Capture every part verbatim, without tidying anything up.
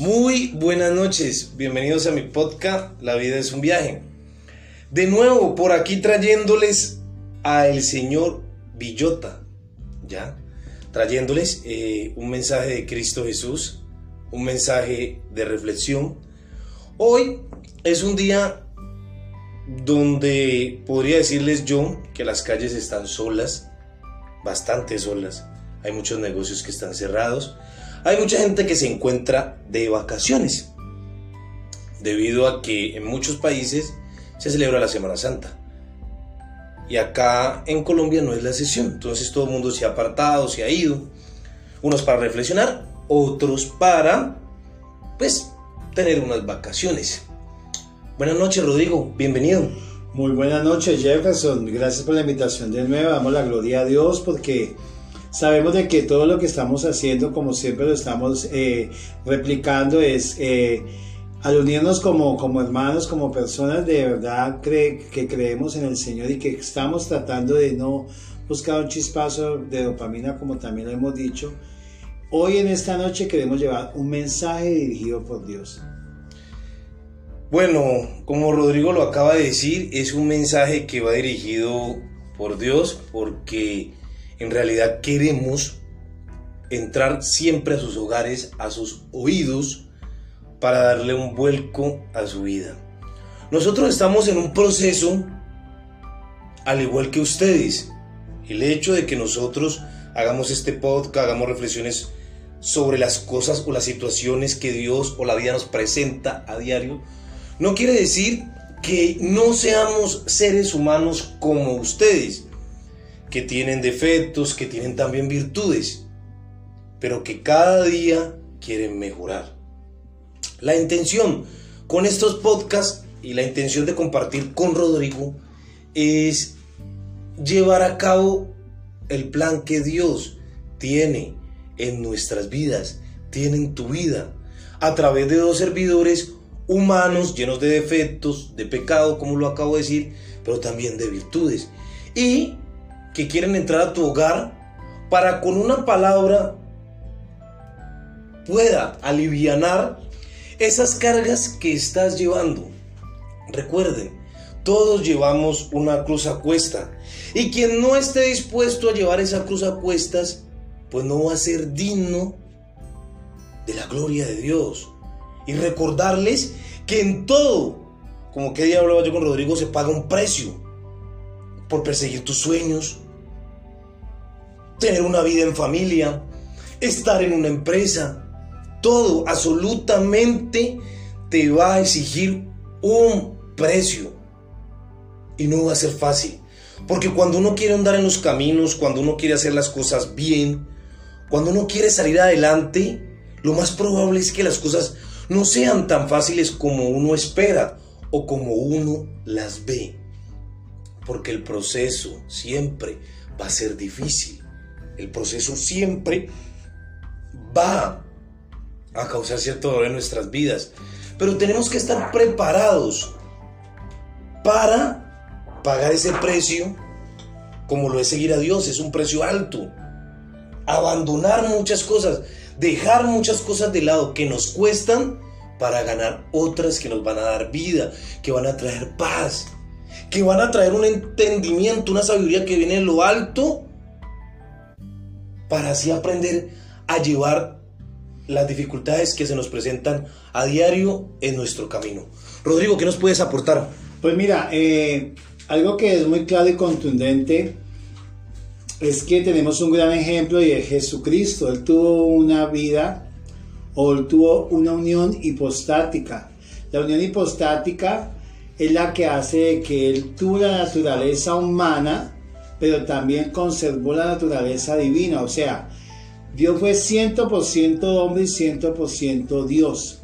Muy buenas noches, bienvenidos a mi podcast La vida es un viaje. De nuevo por aquí trayéndoles a el señor Villota, ya trayéndoles eh, un mensaje de Cristo Jesús, un mensaje de reflexión. Hoy es un día donde podría decirles yo que las calles están solas, bastante solas. Hay muchos negocios que están cerrados. Hay mucha gente que se encuentra de vacaciones, debido a que en muchos países se celebra la Semana Santa. Y acá en Colombia no es la excepción. Entonces todo el mundo se ha apartado, se ha ido. Unos para reflexionar, otros para, pues, tener unas vacaciones. Buenas noches, Rodrigo, bienvenido. Muy buenas noches, Jefferson, gracias por la invitación de nuevo. Damos la gloria a Dios porque sabemos de que todo lo que estamos haciendo, como siempre lo estamos eh, replicando, es eh, al unirnos como, como hermanos, como personas de verdad cre- que creemos en el Señor y que estamos tratando de no buscar un chispazo de dopamina, como también lo hemos dicho. Hoy en esta noche queremos llevar un mensaje dirigido por Dios. Bueno, como Rodrigo lo acaba de decir, es un mensaje que va dirigido por Dios porque en realidad queremos entrar siempre a sus hogares, a sus oídos, para darle un vuelco a su vida. Nosotros estamos en un proceso al igual que ustedes. El hecho de que nosotros hagamos este podcast, hagamos reflexiones sobre las cosas o las situaciones que Dios o la vida nos presenta a diario, no quiere decir que no seamos seres humanos como ustedes, que tienen defectos, que tienen también virtudes, pero que cada día quieren mejorar. La intención con estos podcasts y la intención de compartir con Rodrigo es llevar a cabo el plan que Dios tiene en nuestras vidas, tiene en tu vida, a través de dos servidores humanos llenos de defectos, de pecado, como lo acabo de decir, pero también de virtudes, y que quieren entrar a tu hogar para con una palabra pueda alivianar esas cargas que estás llevando. Recuerden, todos llevamos una cruz a cuestas, y quien no esté dispuesto a llevar esa cruz a cuestas, pues no va a ser digno de la gloria de Dios. Y recordarles que en todo, como que día hablaba yo con Rodrigo, se paga un precio por perseguir tus sueños, tener una vida en familia, estar en una empresa. Todo absolutamente te va a exigir un precio y no va a ser fácil, porque cuando uno quiere andar en los caminos, cuando uno quiere hacer las cosas bien, cuando uno quiere salir adelante, lo más probable es que las cosas no sean tan fáciles como uno espera o como uno las ve, porque el proceso siempre va a ser difícil, el proceso siempre va a causar cierto dolor en nuestras vidas, pero tenemos que estar preparados para pagar ese precio, como lo es seguir a Dios. Es un precio alto. Abandonar muchas cosas, dejar muchas cosas de lado que nos cuestan para ganar otras que nos van a dar vida, que van a traer paz, que van a traer un entendimiento, una sabiduría que viene de lo alto, para así aprender a llevar las dificultades que se nos presentan a diario en nuestro camino. Rodrigo, ¿qué nos puedes aportar? Pues mira, eh... algo que es muy claro y contundente es que tenemos un gran ejemplo y es Jesucristo. Él tuvo una vida, o él tuvo una unión hipostática. La unión hipostática es la que hace que él tuvo la naturaleza humana, pero también conservó la naturaleza divina. O sea, Dios fue cien por ciento hombre y cien por ciento Dios.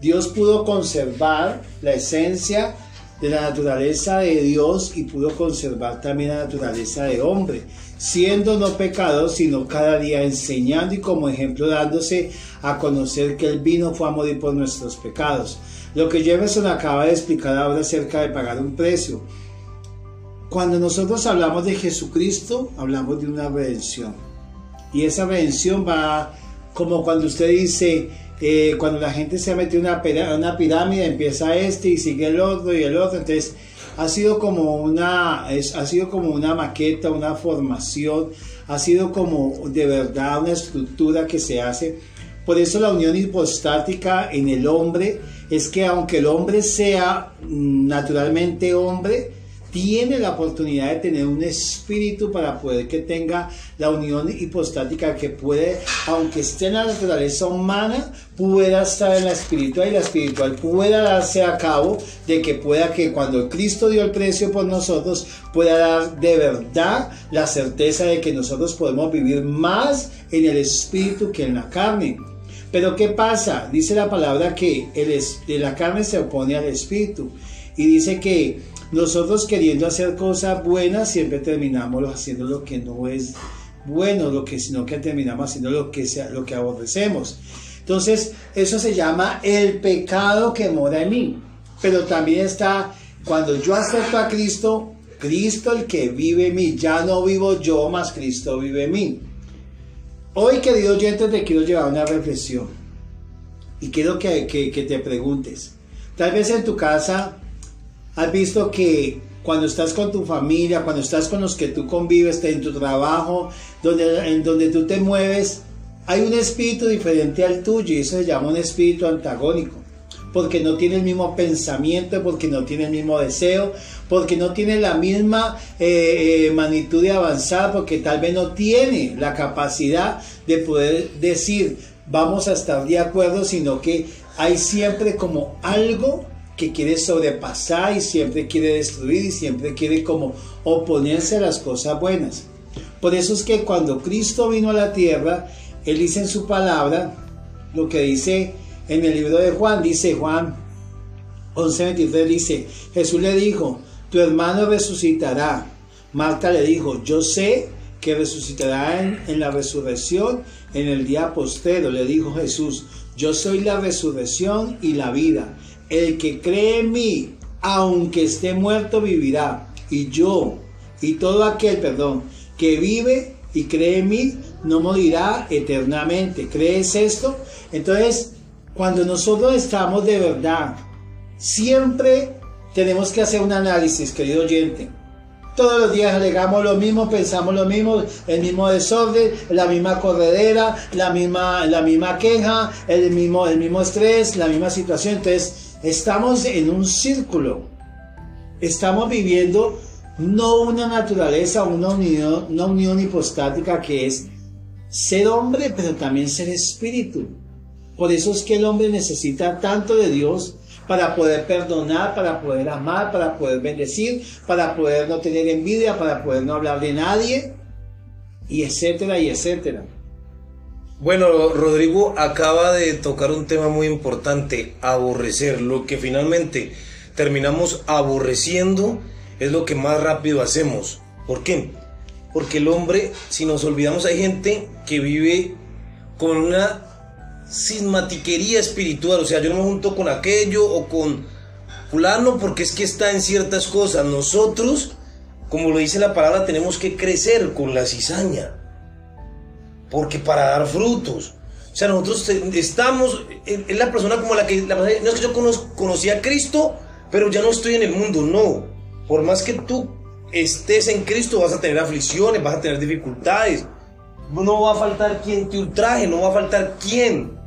Dios pudo conservar la esencia de la naturaleza de Dios y pudo conservar también la naturaleza de hombre, siendo no pecador, sino cada día enseñando y como ejemplo dándose a conocer que Él vino, fue a morir por nuestros pecados. Lo que Jefferson acaba de explicar ahora acerca de pagar un precio. Cuando nosotros hablamos de Jesucristo, hablamos de una redención. Y esa redención va como cuando usted dice, eh, cuando la gente se ha metido en una, una pirámide, empieza este y sigue el otro y el otro. Entonces ha sido como una, es, ha sido como una maqueta, una formación, ha sido como de verdad una estructura que se hace. Por eso la unión hipostática en el hombre es que aunque el hombre sea naturalmente hombre, tiene la oportunidad de tener un espíritu para poder que tenga la unión hipostática, que puede, aunque esté en la naturaleza humana, pueda estar en la espiritual, y la espiritual pueda darse a cabo de que pueda que cuando Cristo dio el precio por nosotros, pueda dar de verdad la certeza de que nosotros podemos vivir más en el espíritu que en la carne. Pero ¿qué pasa? Dice la palabra que el, la carne se opone al espíritu, y dice que nosotros queriendo hacer cosas buenas siempre terminamos haciendo lo que no es bueno, lo que, sino que terminamos haciendo lo que, sea, lo que aborrecemos. Entonces eso se llama el pecado que mora en mí. Pero también está cuando yo acepto a Cristo, Cristo el que vive en mí. Ya no vivo yo, mas Cristo vive en mí. Hoy, querido oyente, te quiero llevar una reflexión. Y quiero que, que, que te preguntes. Tal vez en tu casa has visto que cuando estás con tu familia, cuando estás con los que tú convives, en tu trabajo, donde, en donde tú te mueves, hay un espíritu diferente al tuyo, y eso se llama un espíritu antagónico, porque no tiene el mismo pensamiento, porque no tiene el mismo deseo, porque no tiene la misma eh, magnitud de avanzar, porque tal vez no tiene la capacidad de poder decir, vamos a estar de acuerdo, sino que hay siempre como algo que quiere sobrepasar y siempre quiere destruir y siempre quiere como oponerse a las cosas buenas. Por eso es que cuando Cristo vino a la tierra, Él dice en su palabra, lo que dice en el libro de Juan, dice Juan once veintitrés, dice, Jesús le dijo, tu hermano resucitará. Marta le dijo, yo sé que resucitará en, en la resurrección en el día postero. Le dijo Jesús, yo soy la resurrección y la vida. El que cree en mí, aunque esté muerto, vivirá. Y yo, y todo aquel, perdón, que vive y cree en mí, no morirá eternamente. ¿Crees esto? Entonces, cuando nosotros estamos de verdad, siempre tenemos que hacer un análisis, querido oyente. Todos los días alegamos lo mismo, pensamos lo mismo, el mismo desorden, la misma corredera, la misma, la misma queja, el mismo, el mismo estrés, la misma situación. Entonces, estamos en un círculo. Estamos viviendo no una naturaleza, una unión, una unión hipostática que es ser hombre, pero también ser espíritu. Por eso es que el hombre necesita tanto de Dios, para poder perdonar, para poder amar, para poder bendecir, para poder no tener envidia, para poder no hablar de nadie, y etcétera, y etcétera. Bueno, Rodrigo acaba de tocar un tema muy importante, aborrecer. Lo que finalmente terminamos aborreciendo es lo que más rápido hacemos. ¿Por qué? Porque el hombre, si nos olvidamos, hay gente que vive con una cismatiquería espiritual, o sea, yo no me junto con aquello o con fulano porque es que está en ciertas cosas. Nosotros, como lo dice la palabra, tenemos que crecer con la cizaña, porque para dar frutos, o sea, nosotros estamos, es la persona como la que, la, no es que yo conoz, conocí a Cristo, pero ya no estoy en el mundo, no, por más que tú estés en Cristo vas a tener aflicciones, vas a tener dificultades, no va a faltar quien te ultraje, no va a faltar quien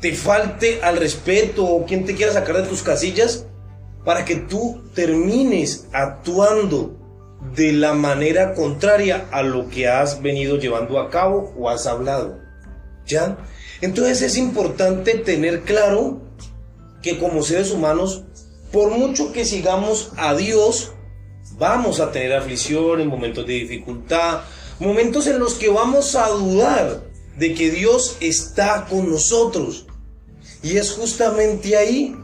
te falte al respeto o quien te quiera sacar de tus casillas para que tú termines actuando de la manera contraria a lo que has venido llevando a cabo o has hablado, ¿ya? Entonces es importante tener claro que como seres humanos, por mucho que sigamos a Dios, vamos a tener aflicción en momentos de dificultad, momentos en los que vamos a dudar de que Dios está con nosotros. Y es justamente ahí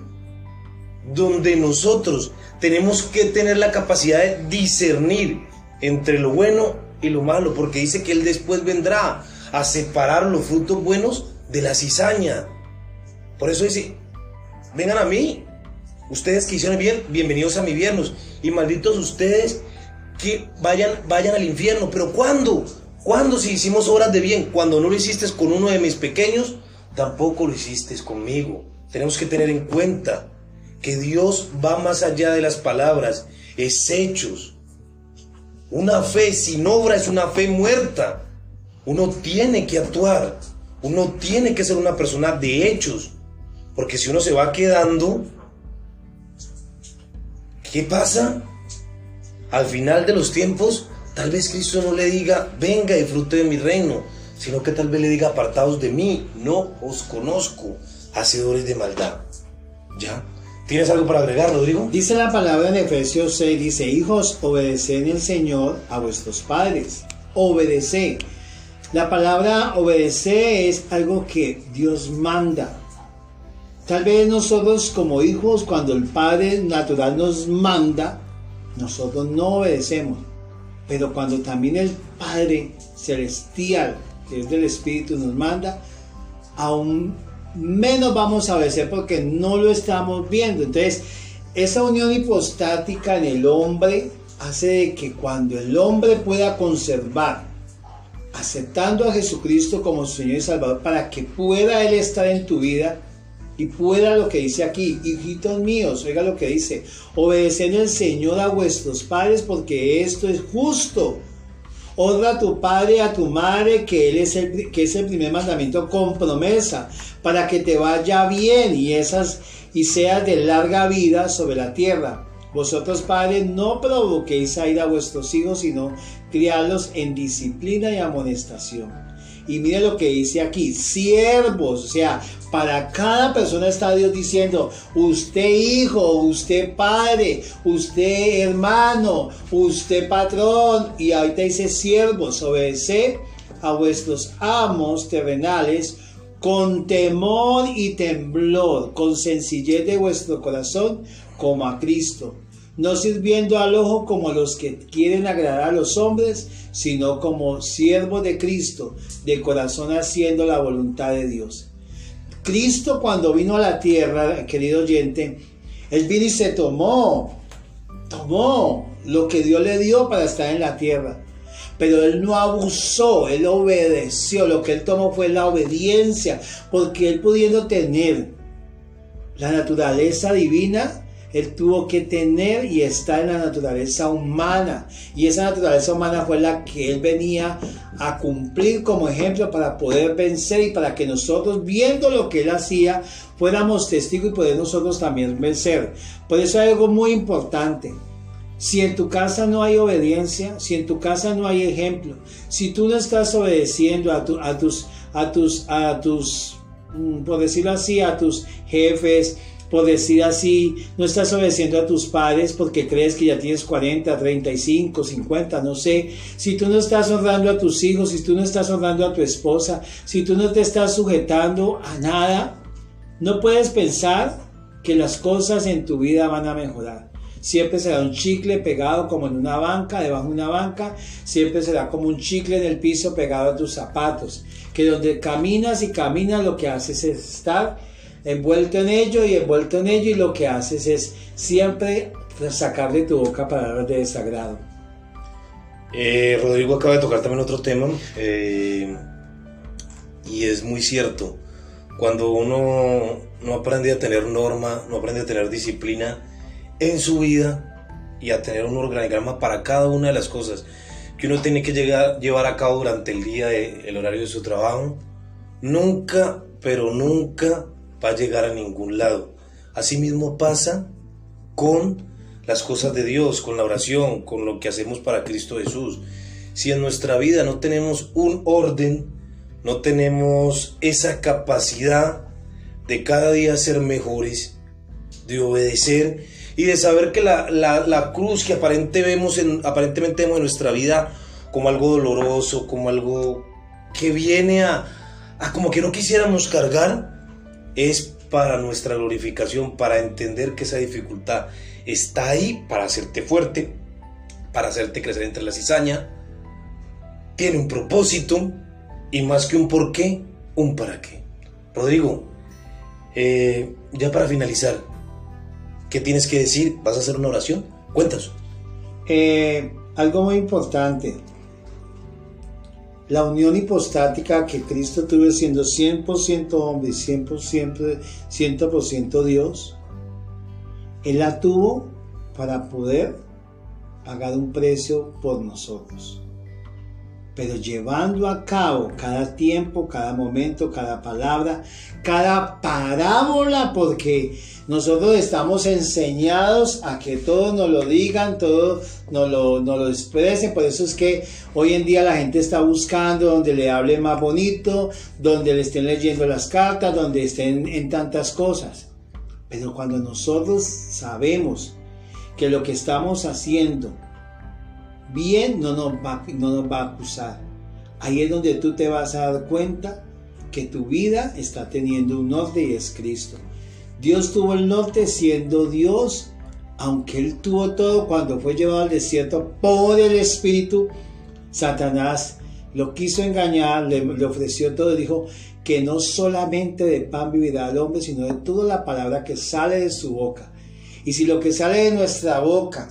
donde nosotros tenemos que tener la capacidad de discernir entre lo bueno y lo malo, porque dice que Él después vendrá a separar los frutos buenos de la cizaña. Por eso dice, vengan a mí, ustedes que hicieron bien, bienvenidos a mi viernes, y malditos ustedes que vayan, vayan al infierno. ¿Pero cuándo? ¿Cuándo si hicimos obras de bien? Cuando no lo hiciste con uno de mis pequeños, tampoco lo hiciste conmigo. Tenemos que tener en cuenta que Dios va más allá de las palabras, es hechos. Una fe sin obra es una fe muerta. Uno tiene que actuar, uno tiene que ser una persona de hechos, porque si uno se va quedando, ¿qué pasa? Al final de los tiempos, tal vez Cristo no le diga, venga, disfrute de mi reino, sino que tal vez le diga, apartaos de mí, no os conozco, hacedores de maldad. ¿Ya? ¿Tienes algo para agregar, Rodrigo? Dice la palabra en Efesios seis, dice, hijos, obedeced en el Señor a vuestros padres, obedeced. La palabra obedecer es algo que Dios manda. Tal vez nosotros como hijos, cuando el Padre natural nos manda, nosotros no obedecemos. Pero cuando también el Padre celestial, que es del Espíritu, nos manda, aún menos vamos a obedecer porque no lo estamos viendo. Entonces, esa unión hipostática en el hombre hace de que cuando el hombre pueda conservar, aceptando a Jesucristo como su Señor y Salvador, para que pueda Él estar en tu vida y pueda lo que dice aquí, hijitos míos, oiga lo que dice, obedeced al Señor a vuestros padres porque esto es justo. Honra a tu padre y a tu madre, que, él es el, que es el primer mandamiento con promesa, para que te vaya bien y, esas, y seas de larga vida sobre la tierra. Vosotros, padres, no provoquéis a ira a vuestros hijos, sino criarlos en disciplina y amonestación. Y mire lo que dice aquí, siervos, o sea, para cada persona está Dios diciendo, usted hijo, usted padre, usted hermano, usted patrón, y ahorita dice siervos, obedeced a vuestros amos terrenales con temor y temblor, con sencillez de vuestro corazón, como a Cristo, no sirviendo al ojo como los que quieren agradar a los hombres, sino como siervos de Cristo, de corazón haciendo la voluntad de Dios. Cristo, cuando vino a la tierra, querido oyente, Él vino y se tomó, tomó lo que Dios le dio para estar en la tierra. Pero Él no abusó, Él obedeció. Lo que Él tomó fue la obediencia, porque Él pudiendo tener la naturaleza divina, Él tuvo que tener y estar en la naturaleza humana. Y esa naturaleza humana fue la que Él venía a cumplir como ejemplo para poder vencer y para que nosotros, viendo lo que Él hacía, fuéramos testigos y poder nosotros también vencer. Por eso hay algo muy importante. Si en tu casa no hay obediencia, si en tu casa no hay ejemplo, si tú no estás obedeciendo a, tu, a tus, a tus, a tus, por decirlo así, a tus jefes, por decir así, no estás obedeciendo a tus padres porque crees que ya tienes cuarenta, treinta y cinco, cincuenta, no sé. Si tú no estás honrando a tus hijos, si tú no estás honrando a tu esposa, si tú no te estás sujetando a nada, no puedes pensar que las cosas en tu vida van a mejorar. Siempre será un chicle pegado como en una banca, debajo de una banca. Siempre será como un chicle en el piso pegado a tus zapatos. Que donde caminas y caminas, lo que haces es estar envuelto en ello y envuelto en ello, y lo que haces es siempre sacar de tu boca palabras de desagrado. eh, Rodrigo acaba de tocar también otro tema, eh, y es muy cierto. Cuando uno no aprende a tener norma, no aprende a tener disciplina en su vida y a tener un organigrama para cada una de las cosas que uno tiene que llegar, llevar a cabo durante el día, de, el horario de su trabajo, nunca, pero nunca va a llegar a ningún lado. Asimismo pasa con las cosas de Dios, con la oración, con lo que hacemos para Cristo Jesús. Si en nuestra vida no tenemos un orden, no tenemos esa capacidad de cada día ser mejores, de obedecer y de saber que la, la, la cruz que aparentemente vemos, en, aparentemente vemos en nuestra vida como algo doloroso, como algo que viene a, a como que no quisiéramos cargar, es para nuestra glorificación, para entender que esa dificultad está ahí para hacerte fuerte, para hacerte crecer entre la cizaña. Tiene un propósito y más que un por qué, un para qué. Rodrigo, eh, ya para finalizar, ¿qué tienes que decir? ¿Vas a hacer una oración? Cuéntanos. Eh, algo muy importante. La unión hipostática que Cristo tuvo siendo cien por ciento hombre y cien por ciento Dios, Él la tuvo para poder pagar un precio por nosotros. Pero llevando a cabo cada tiempo, cada momento, cada palabra, cada parábola, porque nosotros estamos enseñados a que todos nos lo digan, todos nos lo, nos lo expresen. Por eso es que hoy en día la gente está buscando donde le hable más bonito, donde le estén leyendo las cartas, donde estén en tantas cosas. Pero cuando nosotros sabemos que lo que estamos haciendo bien no nos, va, no nos va a acusar. Ahí es donde tú te vas a dar cuenta que tu vida está teniendo un norte y es Cristo. Dios tuvo el norte siendo Dios, aunque Él tuvo todo cuando fue llevado al desierto por el Espíritu. Satanás lo quiso engañar, le, le ofreció todo y dijo que no solamente de pan vivirá el hombre, sino de toda la palabra que sale de su boca. Y si lo que sale de nuestra boca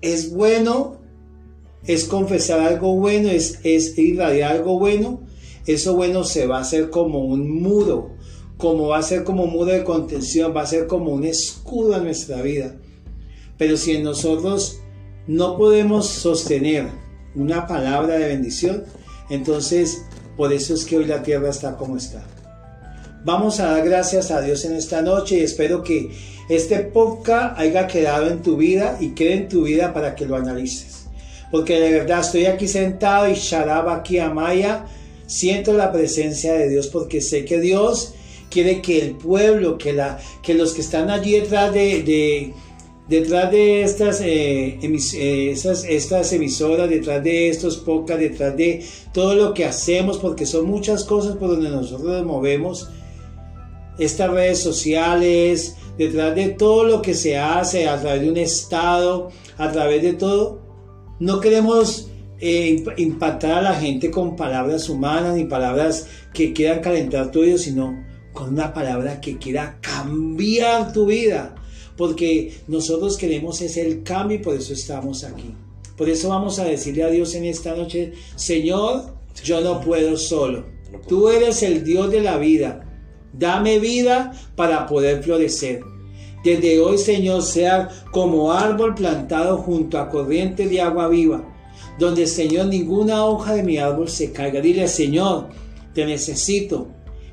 es bueno, es confesar algo bueno, es, es irradiar algo bueno, eso bueno se va a hacer como un muro, como va a ser como un muro de contención, va a ser como un escudo a nuestra vida. Pero si en nosotros no podemos sostener una palabra de bendición, entonces por eso es que hoy la tierra está como está. Vamos a dar gracias a Dios en esta noche y espero que este podcast haya quedado en tu vida y quede en tu vida para que lo analices. Porque de verdad estoy aquí sentado y charaba aquí a Maya, siento la presencia de Dios porque sé que Dios quiere que el pueblo, que, la, que los que están allí detrás de, de, detrás de estas, eh, emis, eh, esas, estas emisoras, detrás de estos podcasts, detrás de todo lo que hacemos, porque son muchas cosas por donde nosotros nos movemos, estas redes sociales, detrás de todo lo que se hace a través de un estado, a través de todo, no queremos eh, impactar a la gente con palabras humanas ni palabras que quieran calentar tu oído, sino con una palabra que quiera cambiar tu vida, porque nosotros queremos es el cambio y por eso estamos aquí. Por eso vamos a decirle a Dios en esta noche: Señor, yo no puedo solo, tú eres el Dios de la vida. Dame vida para poder florecer. Desde hoy, Señor, sea como árbol plantado junto a corriente de agua viva, donde, Señor, ninguna hoja de mi árbol se caiga. Dile, Señor, te necesito,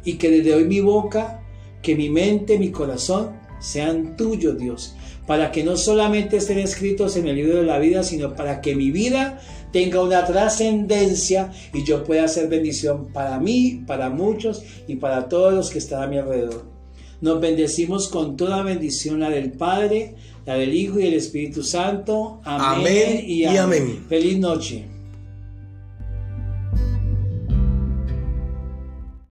y que desde hoy mi boca, que mi mente, mi corazón sean tuyos, Dios, para que no solamente estén escritos en el libro de la vida, sino para que mi vida tenga una trascendencia y yo pueda hacer bendición para mí, para muchos y para todos los que están a mi alrededor. Nos bendecimos con toda bendición, la del Padre, la del Hijo y del Espíritu Santo. Amén, amén y amén. Amén. Feliz noche.